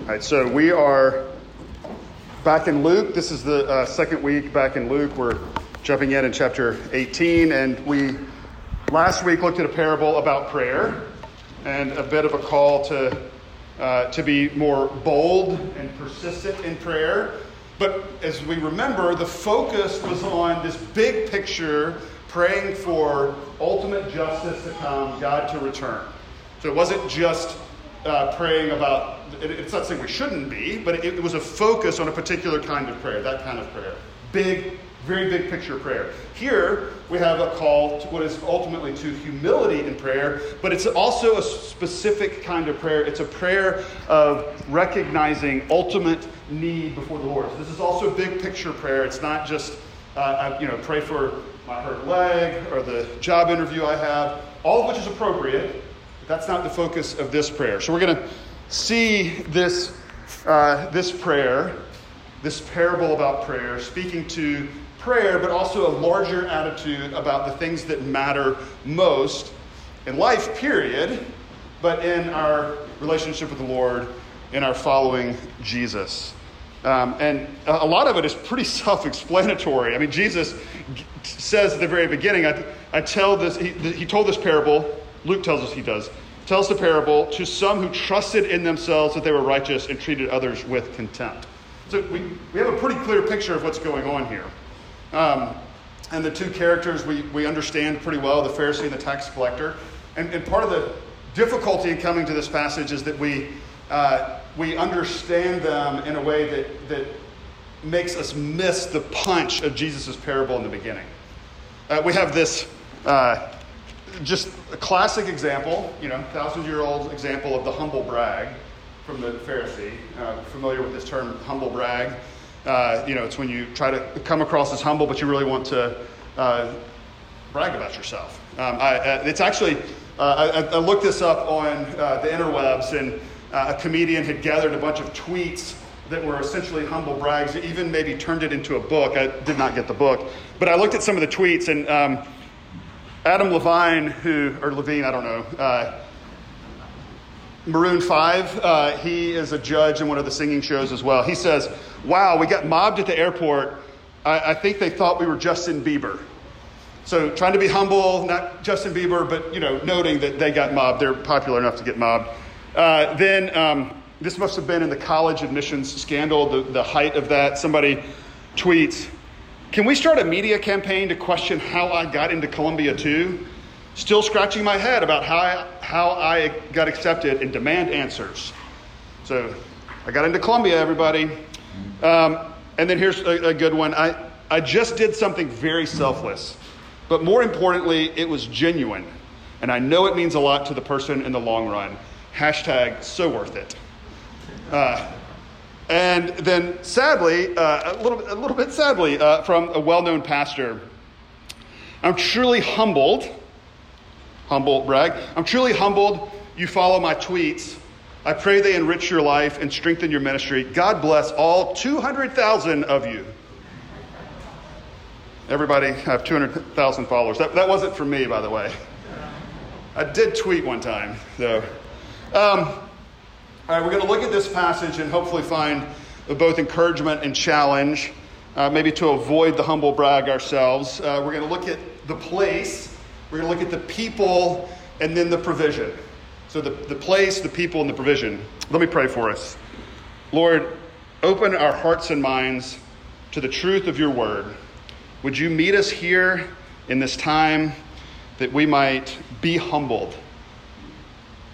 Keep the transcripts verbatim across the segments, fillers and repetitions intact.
All right, so we are back in Luke. This is the uh, second week back in Luke. We're jumping in in chapter eighteen, and we last week looked at a parable about prayer and a bit of a call to uh, to be more bold and persistent in prayer. But as we remember, the focus was on this big picture, praying for ultimate justice to come, God to return. So it wasn't just uh, praying about, it, it's not saying we shouldn't be, but it, it was a focus on a particular kind of prayer, that kind of prayer. Big, very big picture prayer. Here we have a call to what is ultimately to humility in prayer, but it's also a specific kind of prayer. It's a prayer of recognizing ultimate need before the Lord. So this is also a big picture prayer. It's not just, uh, I, you know, pray for my hurt leg or the job interview I have, all of which is appropriate. That's not the focus of this prayer. So we're going to see this uh, this prayer, this parable about prayer, speaking to prayer, but also a larger attitude about the things that matter most in life, period, but in our relationship with the Lord, in our following Jesus. Um, and a lot of it is pretty self-explanatory. I mean, Jesus says at the very beginning, I, I tell this, he, he told this parable. Luke tells us he does. Tells the parable to some who trusted in themselves that they were righteous and treated others with contempt. So we, we have a pretty clear picture of what's going on here. Um, and the two characters we, we understand pretty well, the Pharisee and the tax collector. And, and part of the difficulty in coming to this passage is that we uh, we understand them in a way that, that makes us miss the punch of Jesus' parable in the beginning. Uh, we have this... Uh, Just a classic example, you know, thousand-year-old example of the humble brag from the Pharisee. Uh, familiar with this term, humble brag? Uh, you know, it's when you try to come across as humble, but you really want to uh, brag about yourself. Um, I, uh, it's actually, uh, I, I looked this up on uh, the interwebs, and uh, a comedian had gathered a bunch of tweets that were essentially humble brags, even maybe turned it into a book. I did not get the book, but I looked at some of the tweets, and um, Adam Levine, who, or Levine, I don't know, uh, Maroon five, uh, he is a judge in one of the singing shows as well. He says, wow, we got mobbed at the airport. I, I think they thought we were Justin Bieber. So trying to be humble, not Justin Bieber, but, you know, noting that they got mobbed. They're popular enough to get mobbed. Uh, then um, this must have been in the college admissions scandal, the, the height of that. Somebody tweets, can we start a media campaign to question how I got into Columbia too? Still scratching my head about how I, how I got accepted and demand answers. So I got into Columbia, everybody. Um, and then here's a, a good one. I, I just did something very selfless, but more importantly, it was genuine. And I know it means a lot to the person in the long run. Hashtag so worth it. Uh, And then, sadly, uh, a little, a little bit sadly, uh, from a well-known pastor, I'm truly humbled. Humble brag. I'm truly humbled. You follow my tweets. I pray they enrich your life and strengthen your ministry. God bless all two hundred thousand of you. Everybody, I have two hundred thousand followers. That that wasn't for me, by the way. I did tweet one time, though. Um, All right, we're going to look at this passage and hopefully find both encouragement and challenge, uh, maybe to avoid the humble brag ourselves. Uh, we're going to look at the place, we're going to look at the people, and then the provision. So the, the place, the people, and the provision. Let me pray for us. Lord, open our hearts and minds to the truth of your word. Would you meet us here in this time that we might be humbled,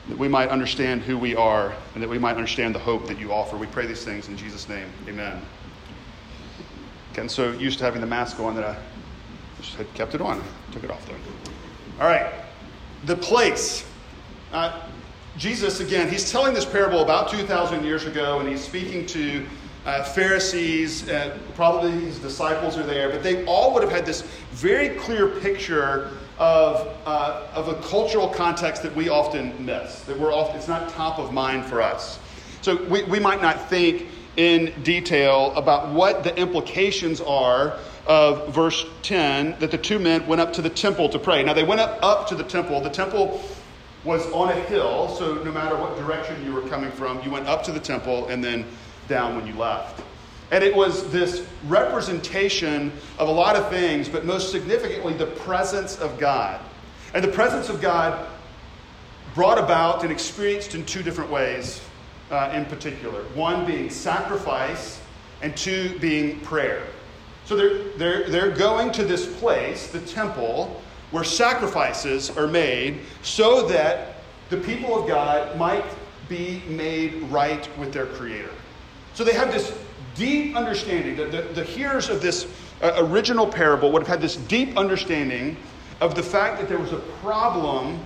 that we might understand who we are, and that we might understand the hope that you offer. We pray these things in Jesus' name. Amen. Again, so used to having the mask on that I just had kept it on. Took it off, though. All right. The place. Uh, Jesus, again, he's telling this parable about two thousand years ago, and he's speaking to uh, Pharisees. Uh, probably his disciples are there, but they all would have had this very clear picture of uh, of a cultural context that we often miss, that we're often, it's not top of mind for us. So we, we might not think in detail about what the implications are of verse ten, that the two men went up to the temple to pray. Now they went up, up to the temple. The temple was on a hill, so no matter what direction you were coming from, you went up to the temple and then down when you left. And it was this representation of a lot of things, but most significantly, the presence of God. And the presence of God brought about and experienced in two different ways uh, in particular. One being sacrifice and two being prayer. So they're, they're, they're going to this place, the temple, where sacrifices are made so that the people of God might be made right with their Creator. So they have this deep understanding. The, the, the hearers of this uh, original parable would have had this deep understanding of the fact that there was a problem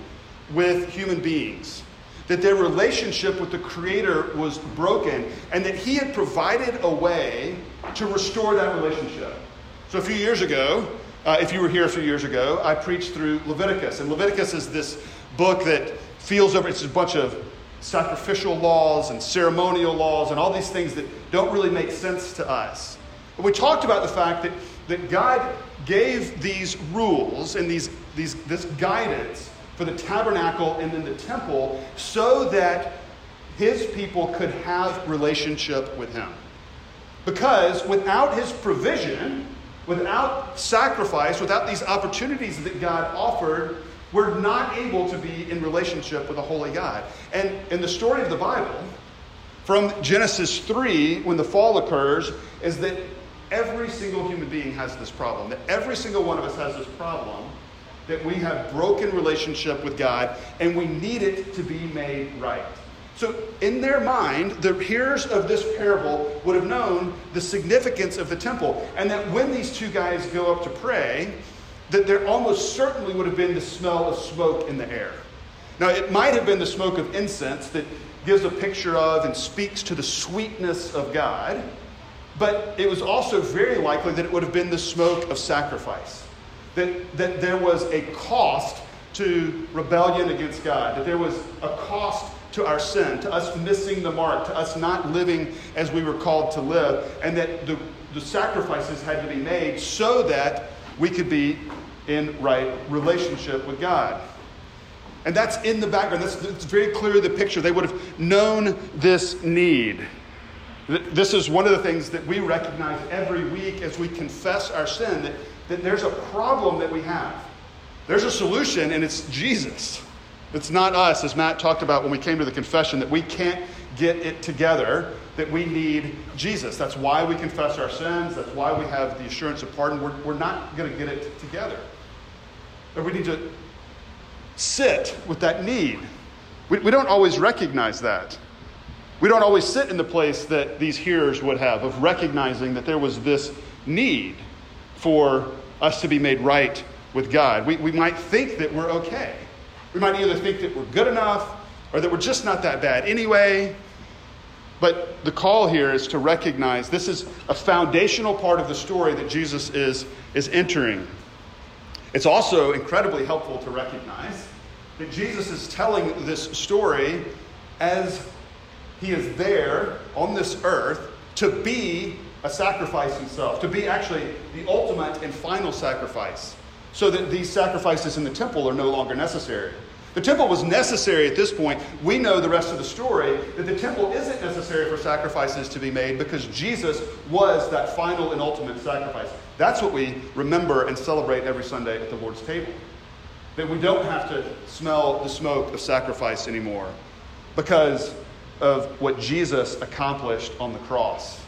with human beings, that their relationship with the Creator was broken, and that He had provided a way to restore that relationship. So a few years ago, uh, if you were here a few years ago, I preached through Leviticus. And Leviticus is this book that feels over, it's a bunch of sacrificial laws and ceremonial laws and all these things that don't really make sense to us. But we talked about the fact that, that God gave these rules and these, these this guidance for the tabernacle and then the temple so that His people could have relationship with Him. Because without His provision, without sacrifice, without these opportunities that God offered, we're not able to be in relationship with a holy God. And in the story of the Bible, from Genesis three, when the fall occurs, is that every single human being has this problem, that every single one of us has this problem, that we have broken relationship with God, and we need it to be made right. So in their mind, the hearers of this parable would have known the significance of the temple, and that when these two guys go up to pray, that there almost certainly would have been the smell of smoke in the air. Now, it might have been the smoke of incense that gives a picture of and speaks to the sweetness of God, but it was also very likely that it would have been the smoke of sacrifice, that, that there was a cost to rebellion against God, that there was a cost to our sin, to us missing the mark, to us not living as we were called to live, and that the, the sacrifices had to be made so that we could be in right relationship with God. And that's in the background. That's, that's very clearly the picture. They would have known this need. This is one of the things that we recognize every week as we confess our sin, that, that there's a problem that we have. There's a solution, and it's Jesus. It's not us, as Matt talked about when we came to the confession, that we can't get it together, that we need Jesus. That's why we confess our sins. That's why we have the assurance of pardon. We're, we're not going to get it together. Or we need to sit with that need. We, we don't always recognize that. We don't always sit in the place that these hearers would have of recognizing that there was this need for us to be made right with God. We, we might think that we're okay. We might either think that we're good enough or that we're just not that bad anyway. But the call here is to recognize this is a foundational part of the story that Jesus is, is entering. It's also incredibly helpful to recognize that Jesus is telling this story as He is there on this earth to be a sacrifice Himself, to be actually the ultimate and final sacrifice, so that these sacrifices in the temple are no longer necessary. The temple was necessary at this point. We know the rest of the story, that the temple isn't necessary for sacrifices to be made because Jesus was that final and ultimate sacrifice. That's what we remember and celebrate every Sunday at the Lord's table, that we don't have to smell the smoke of sacrifice anymore because of what Jesus accomplished on the cross.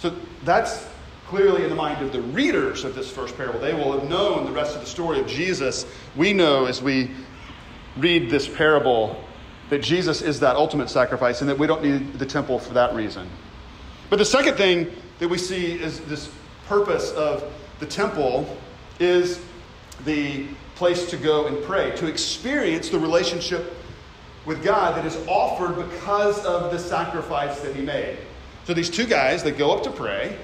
So that's clearly in the mind of the readers of this first parable. They will have known the rest of the story of Jesus. We know as we read this parable that Jesus is that ultimate sacrifice and that we don't need the temple for that reason. But the second thing that we see is this purpose of the temple is the place to go and pray, to experience the relationship with God that is offered because of the sacrifice that He made. So these two guys, they go up to pray,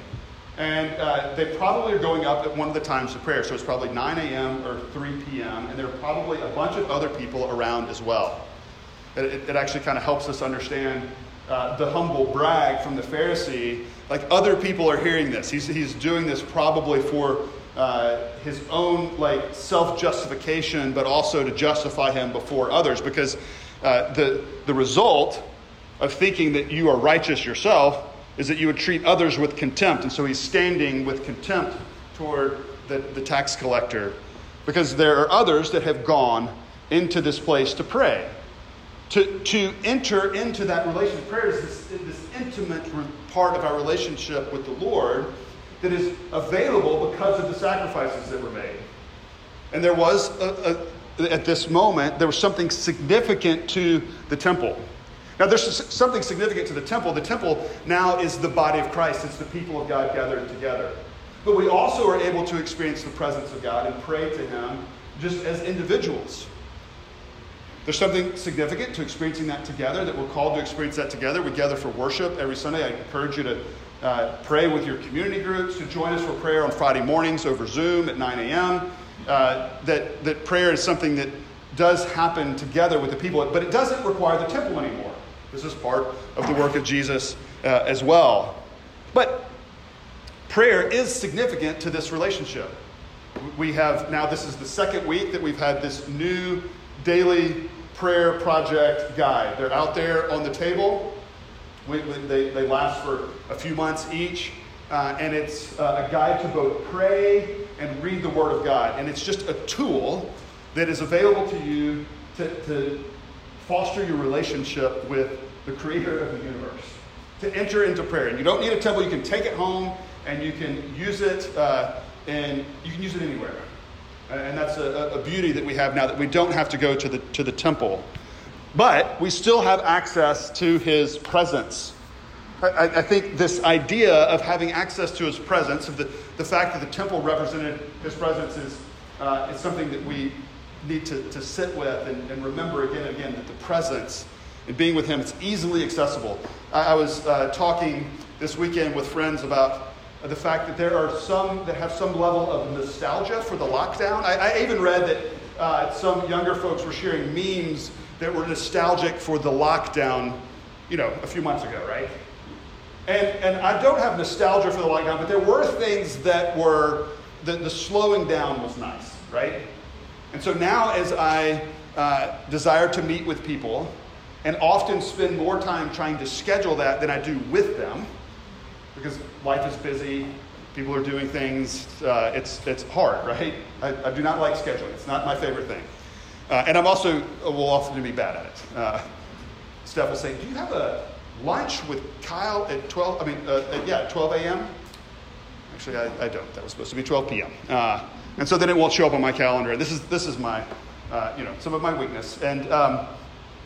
and uh, they probably are going up at one of the times of prayer. So it's probably nine a.m. or three p.m., and there are probably a bunch of other people around as well. It, it, it actually kind of helps us understand uh, the humble brag from the Pharisee. Like, other people are hearing this. He's, he's doing this probably for uh, his own like self-justification, but also to justify him before others. Because uh, the the result of thinking that you are righteous yourself is that you would treat others with contempt. And so he's standing with contempt toward the, the tax collector, because there are others that have gone into this place to pray. To, to enter into that relationship. Prayer is this, this intimate part of our relationship with the Lord that is available because of the sacrifices that were made. And there was, a, a, at this moment, there was something significant to the temple. Now, there's something significant to the temple. The temple now is the body of Christ. It's the people of God gathered together. But we also are able to experience the presence of God and pray to him just as individuals. There's something significant to experiencing that together, that we're called to experience that together. We gather for worship every Sunday. I encourage you to uh, pray with your community groups, to join us for prayer on Friday mornings over Zoom at nine a.m. Uh, that, that prayer is something that does happen together with the people, but it doesn't require the temple anymore. This is part of the work of Jesus uh, as well. But prayer is significant to this relationship. We have now, this is the second week that we've had this new daily prayer project guide. They're out there on the table. We, we, they, they last for a few months each. Uh, and it's uh, a guide to both pray and read the Word of God. And it's just a tool that is available to you to, to foster your relationship with the Creator of the universe. To enter into prayer. And you don't need a temple. You can take it home and you can use it, uh, and you can use it anywhere. And that's a, a beauty that we have now, that we don't have to go to the to the temple. But we still have access to his presence. I, I think this idea of having access to his presence, of the, the fact that the temple represented his presence, is, uh, is something that we need to, to sit with and, and remember again and again, that the presence and being with him, it's easily accessible. I, I was uh, talking this weekend with friends about the fact that there are some that have some level of nostalgia for the lockdown. I, I even read that uh, some younger folks were sharing memes that were nostalgic for the lockdown, you know, a few months ago, right? And and I don't have nostalgia for the lockdown, but there were things that were, the, the slowing down was nice, right? And so now as I uh, desire to meet with people and often spend more time trying to schedule that than I do with them, because life is busy, people are doing things, uh, it's it's hard, right? I, I do not like scheduling. It's not my favorite thing. Uh, and I'm also, will often be bad at it. Uh, Steph will say, do you have a lunch with Kyle at twelve, I mean, uh, at, yeah, twelve a.m.? Actually, I, I don't. That was supposed to be twelve p.m. Uh, and so then it won't show up on my calendar. This is this is my, uh, you know, some of my weakness. And um,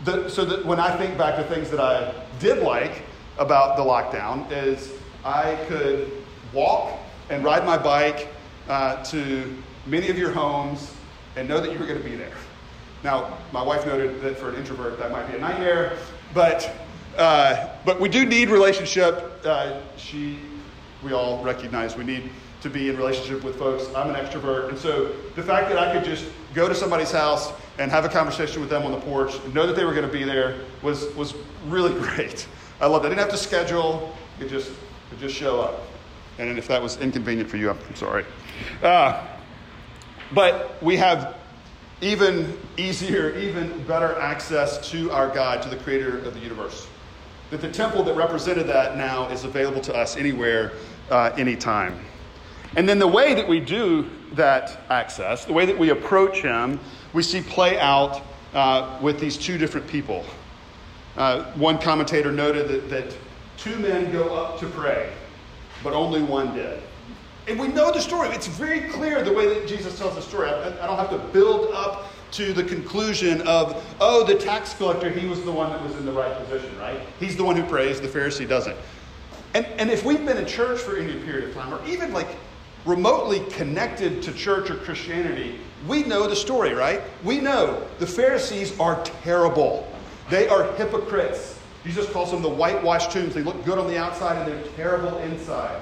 the, so that when I think back to things that I did like about the lockdown is, I could walk and ride my bike uh, to many of your homes and know that you were going to be there. Now, my wife noted that for an introvert, that might be a nightmare, but uh, but we do need relationship. Uh, she, we all recognize we need to be in relationship with folks. I'm an extrovert, and so the fact that I could just go to somebody's house and have a conversation with them on the porch, and know that they were going to be there, was was really great. I loved it. I didn't have to schedule. It just But just show up. And if that was inconvenient for you, I'm sorry. Uh, but we have even easier, even better access to our God, to the Creator of the universe. That the temple that represented that now is available to us anywhere, uh, anytime. And then the way that we do that access, the way that we approach him, we see play out uh, with these two different people. Uh, one commentator noted that, that two men go up to pray, but only one did. And we know the story. It's very clear the way that Jesus tells the story. I, I don't have to build up to the conclusion of, oh, the tax collector, he was the one that was in the right position, right? He's the one who prays, the Pharisee doesn't. And, and if we've been in church for any period of time, or even like remotely connected to church or Christianity, we know the story, right? We know the Pharisees are terrible. They are hypocrites. Jesus calls them the whitewashed tombs. They look good on the outside and they're terrible inside.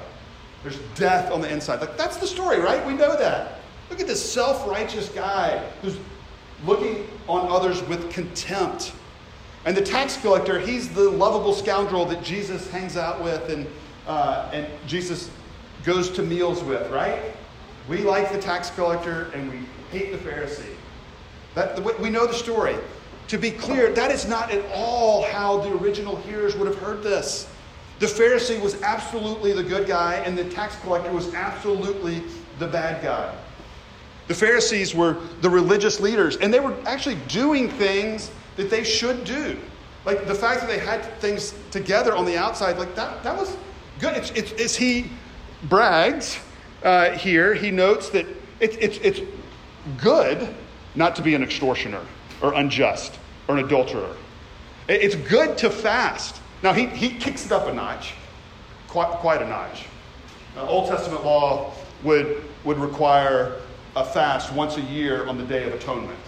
There's death on the inside. Like, that's the story, right? We know that. Look at this self-righteous guy who's looking on others with contempt. And the tax collector, he's the lovable scoundrel that Jesus hangs out with and, uh, and Jesus goes to meals with, right? We like the tax collector and we hate the Pharisee. That, we know the story. To be clear, that is not at all how the original hearers would have heard this. The Pharisee was absolutely the good guy, and the tax collector was absolutely the bad guy. The Pharisees were the religious leaders, and they were actually doing things that they should do. Like the fact that they had things together on the outside, like that, that was good. It's, it's, it's he brags uh, here. He notes that it, it, it's good not to be an extortioner or unjust or an adulterer. It, it's good to fast. Now, he, he kicks it up a notch, quite, quite a notch. Uh, Old Testament law would, would require a fast once a year on the Day of Atonement.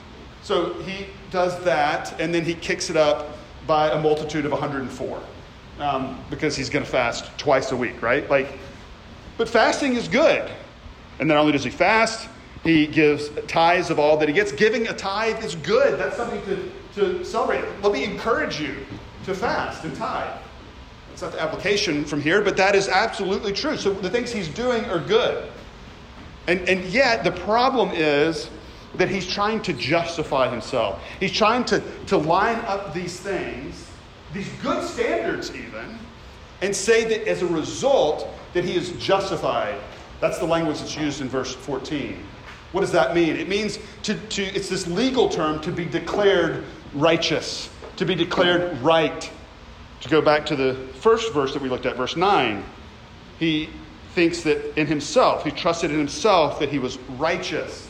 So he does that, and then he kicks it up by a multitude of one hundred four um, because he's going to fast twice a week, right? Like, but fasting is good. And not only does he fast, he gives tithes of all that he gets. Giving a tithe is good. That's something to, to celebrate. Let me encourage you to fast and tithe. That's not the application from here, but that is absolutely true. So the things he's doing are good. And, and yet the problem is that he's trying to justify himself. He's trying to, to line up these things, these good standards even, and say that as a result that he is justified. That's the language that's used in verse fourteen. What does that mean? It means to, to it's this legal term, to be declared righteous. To be declared right. To go back to the first verse that we looked at, verse nine. He thinks that in himself, he trusted in himself that he was righteous.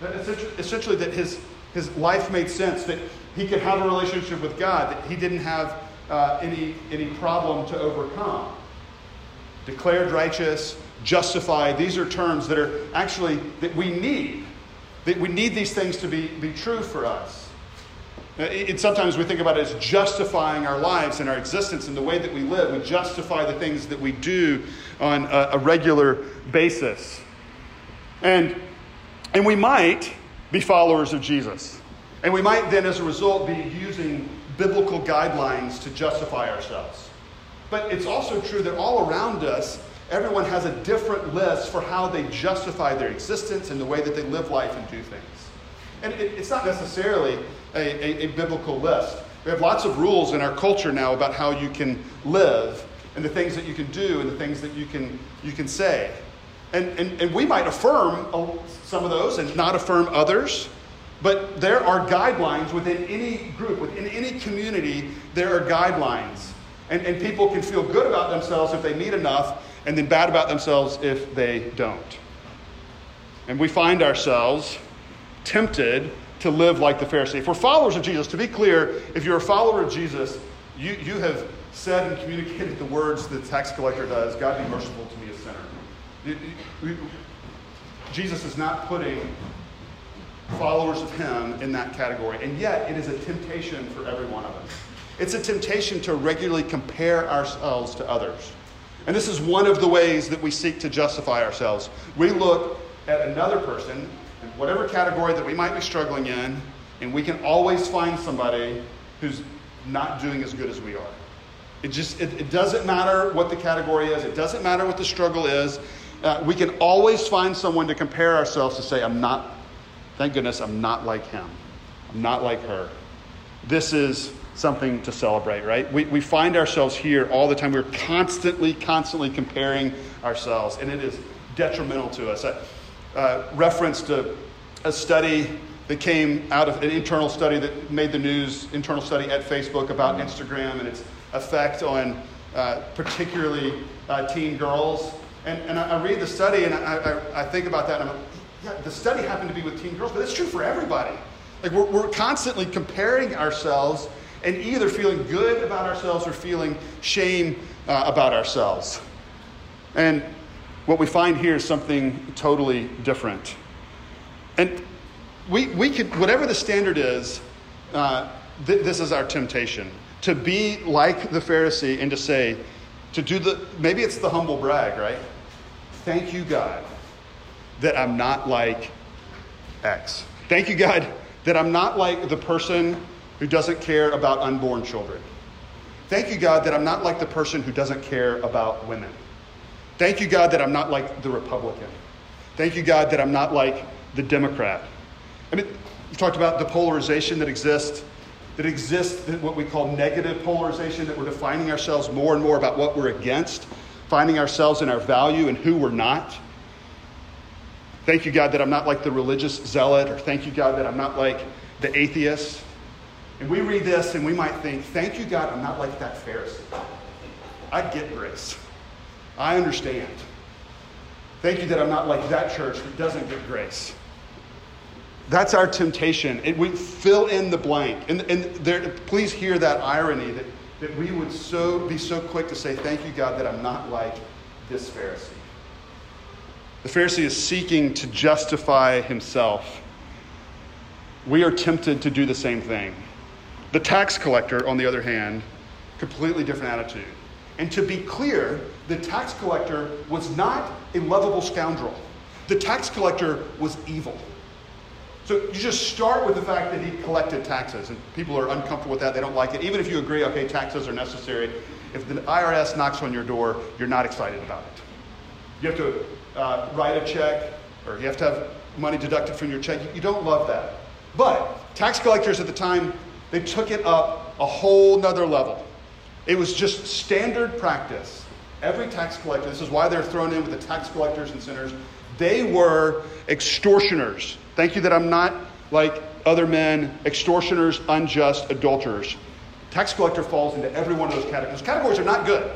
That essentially, essentially that his, his life made sense, that he could have a relationship with God, that he didn't have uh, any, any problem to overcome. Declared righteous, justified. These are terms that are actually, that we need. That we need these things to be, be true for us. And sometimes we think about it as justifying our lives and our existence and the way that we live. We justify the things that we do on a, a regular basis. And, and we might be followers of Jesus. And we might then, as a result, be using biblical guidelines to justify ourselves. But it's also true that all around us, everyone has a different list for how they justify their existence and the way that they live life and do things. And it, it's not necessarily A, a, a biblical list. We have lots of rules in our culture now about how you can live and the things that you can do and the things that you can you can say. And, and, and we might affirm some of those and not affirm others, but there are guidelines within any group, within any community, there are guidelines. And, and people can feel good about themselves if they need enough and then bad about themselves if they don't. And we find ourselves tempted to live like the Pharisee. If we're followers of Jesus, to be clear, if you're a follower of Jesus, you, you have said and communicated the words that the tax collector does, God be merciful to me, a sinner. You, you, Jesus is not putting followers of him in that category. And yet, it is a temptation for every one of us. It's a temptation to regularly compare ourselves to others. And this is one of the ways that we seek to justify ourselves. We look at another person, whatever category that we might be struggling in, and we can always find somebody who's not doing as good as we are. It just, it, it doesn't matter what the category is. It doesn't matter what the struggle is. Uh, we can always find someone to compare ourselves to say, I'm not, thank goodness, I'm not like him. I'm not like her. This is something to celebrate, right? We, we find ourselves here all the time. We're constantly, constantly comparing ourselves, and it is detrimental to us. I, Uh, referenced a, a study that came out of an internal study that made the news, internal study at Facebook about Instagram and its effect on uh, particularly uh, teen girls. And, and I, I read the study and I, I, I think about that and I'm like, yeah, the study happened to be with teen girls, but it's true for everybody. Like we're, we're constantly comparing ourselves and either feeling good about ourselves or feeling shame uh, about ourselves. And what we find here is something totally different. And we we could, whatever the standard is, uh, th- this is our temptation. To be like the Pharisee and to say, to do the, maybe it's the humble brag, right? Thank you, God, that I'm not like X. Thank you, God, that I'm not like the person who doesn't care about unborn children. Thank you, God, that I'm not like the person who doesn't care about women. Thank you, God, that I'm not like the Republican. Thank you, God, that I'm not like the Democrat. I mean, we've talked about the polarization that exists, that exists, that what we call negative polarization, that we're defining ourselves more and more about what we're against, finding ourselves in our value and who we're not. Thank you, God, that I'm not like the religious zealot, or thank you, God, that I'm not like the atheist. And we read this and we might think, thank you, God, I'm not like that Pharisee. I get grace. I understand. Thank you that I'm not like that church that doesn't get grace. That's our temptation. It, we fill in the blank. And, and there, please hear that irony that, that we would so be so quick to say, thank you, God, that I'm not like this Pharisee. The Pharisee is seeking to justify himself. We are tempted to do the same thing. The tax collector, on the other hand, completely different attitude. And to be clear, the tax collector was not a lovable scoundrel. The tax collector was evil. So you just start with the fact that he collected taxes, and people are uncomfortable with that. They don't like it. Even if you agree, okay, taxes are necessary. If the I R S knocks on your door, you're not excited about it. You have to uh, write a check, or you have to have money deducted from your check. You don't love that. But tax collectors at the time, they took it up a whole nother level. It was just standard practice. Every tax collector, this is why they're thrown in with the tax collectors and sinners, they were extortioners. Thank you that I'm not like other men, extortioners, unjust, adulterers. Tax collector falls into every one of those categories. Those categories are not good,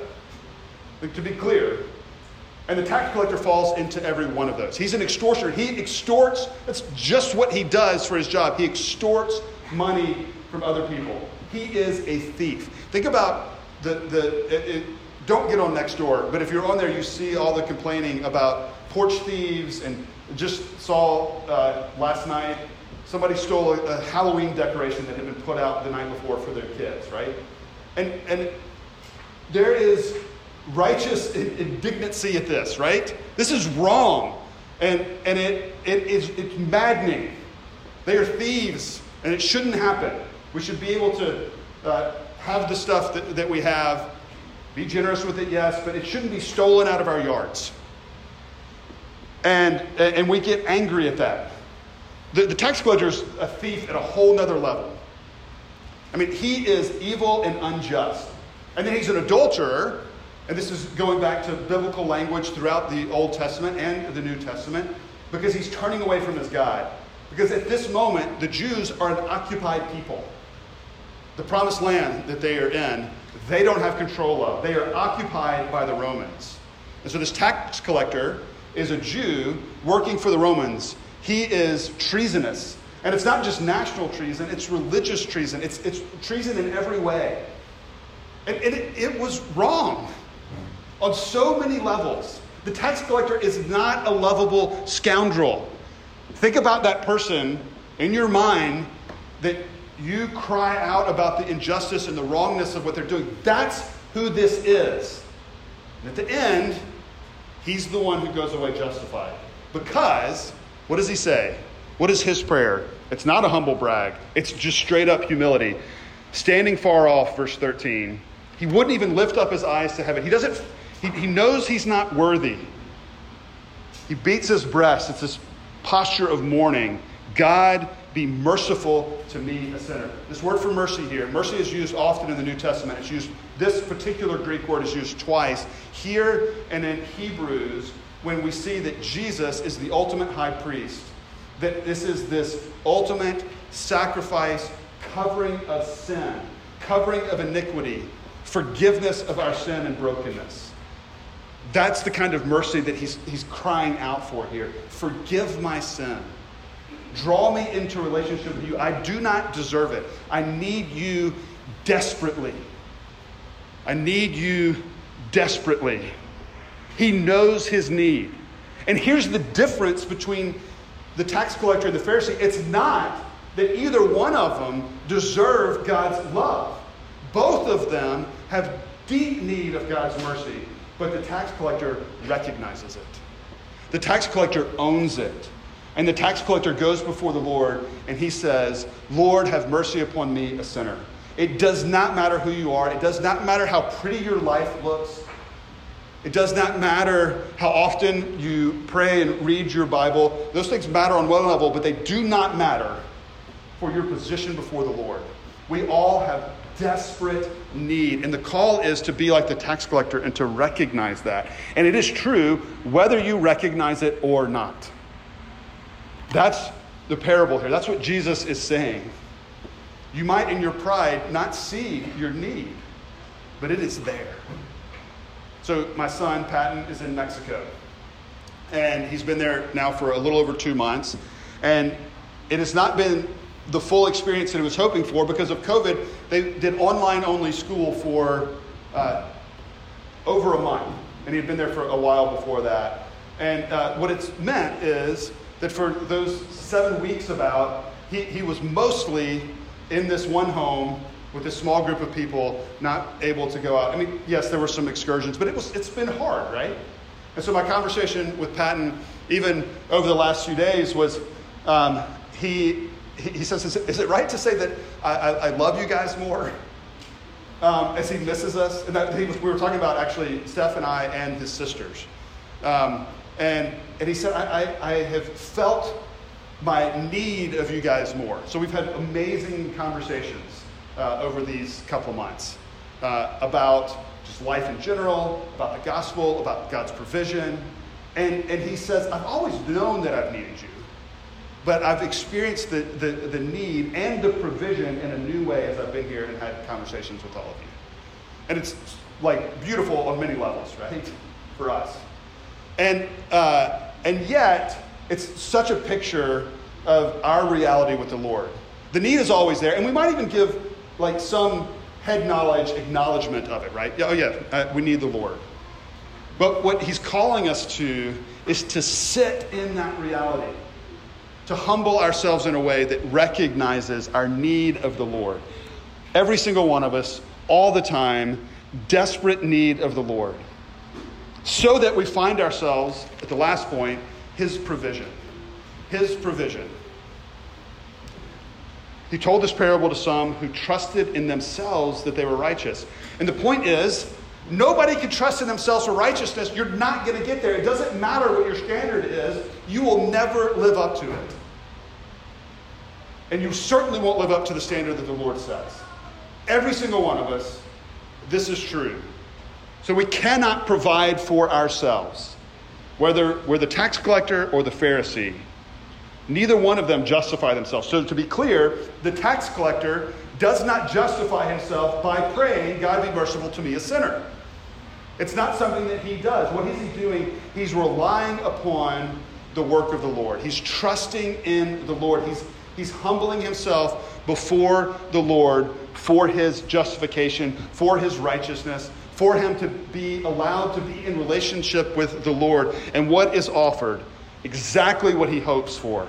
like, to be clear. And the tax collector falls into every one of those. He's an extortioner. He extorts. That's just what he does for his job. He extorts money from other people. He is a thief. Think about the, the it, it, don't get on Nextdoor, but if you're on there, you see all the complaining about porch thieves, and just saw uh, last night, somebody stole a, a Halloween decoration that had been put out the night before for their kids, right? And, and there is righteous indignancy at this, right? This is wrong. And, and it, it is, it's maddening. They are thieves, and it shouldn't happen. We should be able to uh, have the stuff that, that we have, be generous with it, yes, but it shouldn't be stolen out of our yards. And and we get angry at that. The, the tax collector is a thief at a whole nother level. I mean, he is evil and unjust. And then he's an adulterer, and this is going back to biblical language throughout the Old Testament and the New Testament, because he's turning away from his God. Because at this moment, the Jews are an occupied people. The promised land that they are in, they don't have control of. They are occupied by the Romans. And so this tax collector is a Jew working for the Romans. He is treasonous. And it's not just national treason, it's religious treason. It's, it's treason in every way. And, and it, it was wrong on so many levels. The tax collector is not a lovable scoundrel. Think about that person in your mind that you cry out about the injustice and the wrongness of what they're doing. That's who this is. And at the end, he's the one who goes away justified. Because, what does he say? What is his prayer? It's not a humble brag. It's just straight up humility. Standing far off, verse thirteen, he wouldn't even lift up his eyes to heaven. He doesn't, he, he knows he's not worthy. He beats his breast. It's this posture of mourning. God, be merciful to me, a sinner. This word for mercy here, mercy is used often in the New Testament. It's used, this particular Greek word is used twice here and in Hebrews when we see that Jesus is the ultimate high priest, that this is this ultimate sacrifice, covering of sin, covering of iniquity, forgiveness of our sin and brokenness. That's the kind of mercy that he's, he's crying out for here. Forgive my sin. Draw me into a relationship with you. I do not deserve it. I need you desperately. I need you desperately. He knows his need. And here's the difference between the tax collector and the Pharisee. It's not that either one of them deserve God's love. Both of them have deep need of God's mercy, but the tax collector recognizes it. The tax collector owns it. And the tax collector goes before the Lord and he says, Lord, have mercy upon me, a sinner. It does not matter who you are. It does not matter how pretty your life looks. It does not matter how often you pray and read your Bible. Those things matter on one level, but they do not matter for your position before the Lord. We all have desperate need. And the call is to be like the tax collector and to recognize that. And it is true whether you recognize it or not. That's the parable here. That's what Jesus is saying. You might, in your pride, not see your need, but it is there. So my son, Patton, is in Mexico. And he's been there now for a little over two months. And it has not been the full experience that he was hoping for because of COVID. They did online-only school for uh, over a month. And he had been there for a while before that. And uh, what it's meant is that for those seven weeks about, he, he was mostly in this one home with a small group of people, not able to go out. I mean, yes, there were some excursions, but it was, it's been hard, right? And so my conversation with Patton, even over the last few days, was um, he he says, is it, is it right to say that I, I, I love you guys more um, as he misses us? And that he was, we were talking about, actually, Steph and I and his sisters. Um, and and he said, I, I, I have felt my need of you guys more. So we've had amazing conversations Uh, over these couple months uh, about just life in general, about the gospel, about God's provision. And and he says, I've always known that I've needed you, but I've experienced the, the, the need and the provision in a new way as I've been here and had conversations with all of you. And it's like beautiful on many levels, right? For us. And uh, and yet, it's such a picture of our reality with the Lord. The need is always there, and we might even give like some head knowledge acknowledgement of it, right? Oh yeah, uh, we need the Lord. But what he's calling us to is to sit in that reality, to humble ourselves in a way that recognizes our need of the Lord. Every single one of us, all the time, desperate need of the Lord. So that we find ourselves, at the last point, his provision. His provision. He told this parable to some who trusted in themselves that they were righteous. And the point is, nobody can trust in themselves for righteousness. You're not going to get there. It doesn't matter what your standard is. You will never live up to it. And you certainly won't live up to the standard that the Lord sets. Every single one of us, this is true. So we cannot provide for ourselves, whether we're the tax collector or the Pharisee. Neither one of them justify themselves. So to be clear, the tax collector does not justify himself by praying, God be merciful to me, a sinner. It's not something that he does. What is he doing? He's relying upon the work of the Lord. He's trusting in the Lord. He's, he's humbling himself before the Lord for his justification, for his righteousness, for him to be allowed to be in relationship with the Lord. And what is offered? Exactly what he hopes for.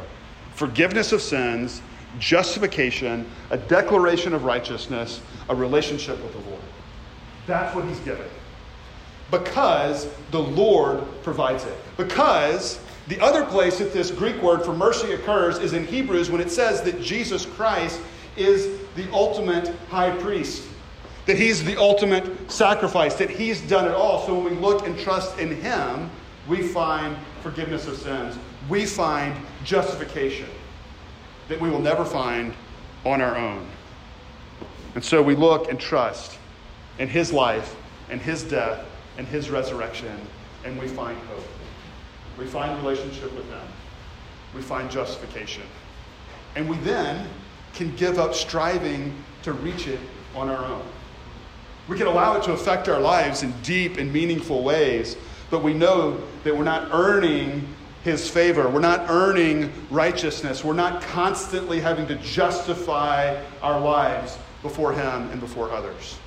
Forgiveness of sins, justification, a declaration of righteousness, a relationship with the Lord. That's what he's given. Because the Lord provides it. Because the other place that this Greek word for mercy occurs is in Hebrews when it says that Jesus Christ is the ultimate high priest. That he's the ultimate sacrifice. That he's done it all. So when we look and trust in him, we find forgiveness of sins. We find justification that we will never find on our own. And so we look and trust in his life and his death and his resurrection, and we find hope. We find relationship with him. We find justification. And we then can give up striving to reach it on our own. We can allow it to affect our lives in deep and meaningful ways, but we know that we're not earning his favor. We're not earning righteousness. We're not constantly having to justify our lives before him and before others.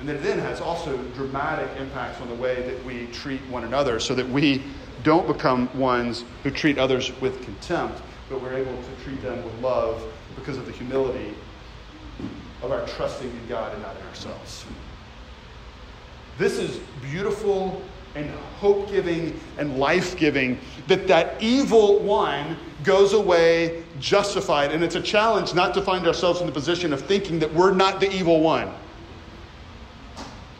And that then has also dramatic impacts on the way that we treat one another so that we don't become ones who treat others with contempt, but we're able to treat them with love because of the humility of our trusting in God and not in ourselves. This is beautiful and hope-giving and life-giving, that that evil one goes away justified. And it's a challenge not to find ourselves in the position of thinking that we're not the evil one.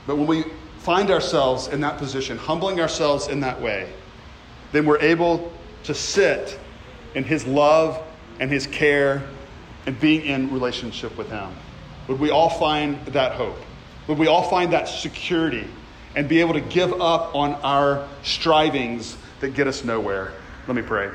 But when we find ourselves in that position, humbling ourselves in that way, then we're able to sit in his love and his care and being in relationship with him. Would we all find that hope? Would we all find that security and be able to give up on our strivings that get us nowhere? Let me pray.